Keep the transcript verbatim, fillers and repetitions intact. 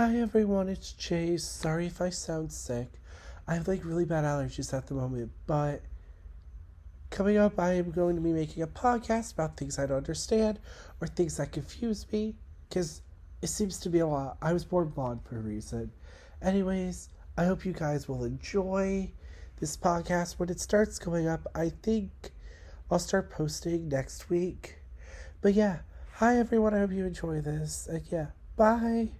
Hi everyone, it's Chase. Sorry if I sound sick. I have like really bad allergies at the moment, but coming up I am going to be making a podcast about things I don't understand or things that confuse me, because it seems to be a lot. I was born blonde for a reason. Anyways, I hope you guys will enjoy this podcast. When it starts going up, I think I'll start posting next week. But yeah, hi everyone, I hope you enjoy this, and yeah, bye!